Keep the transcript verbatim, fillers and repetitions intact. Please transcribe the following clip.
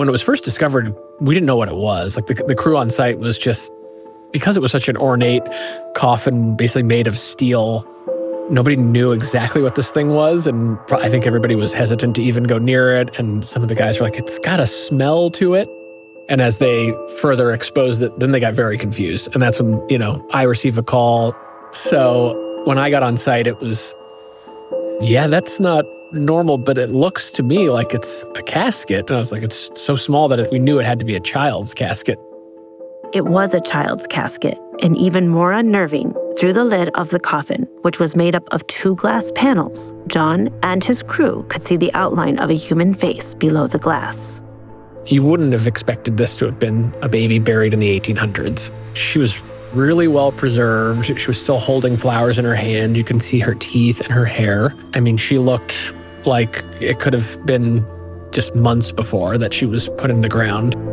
when it was first discovered, we didn't know what it was. Like the, the crew on site was just, because it was such an ornate coffin basically made of steel, nobody knew exactly what this thing was. And I think everybody was hesitant to even go near it. And some of the guys were like, it's got a smell to it. And as they further exposed it, then they got very confused. And that's when, you know, I received a call. So when I got on site, it was, yeah, that's not normal, but it looks to me like it's a casket. And I was like, it's so small that it, we knew it had to be a child's casket. It was a child's casket, and even more unnerving, through the lid of the coffin, which was made up of two glass panels, John and his crew could see the outline of a human face below the glass. You wouldn't have expected this to have been a baby buried in the eighteen hundreds. She was really well preserved. She was still holding flowers in her hand. You can see her teeth and her hair. I mean, she looked like it could have been just months before that she was put in the ground.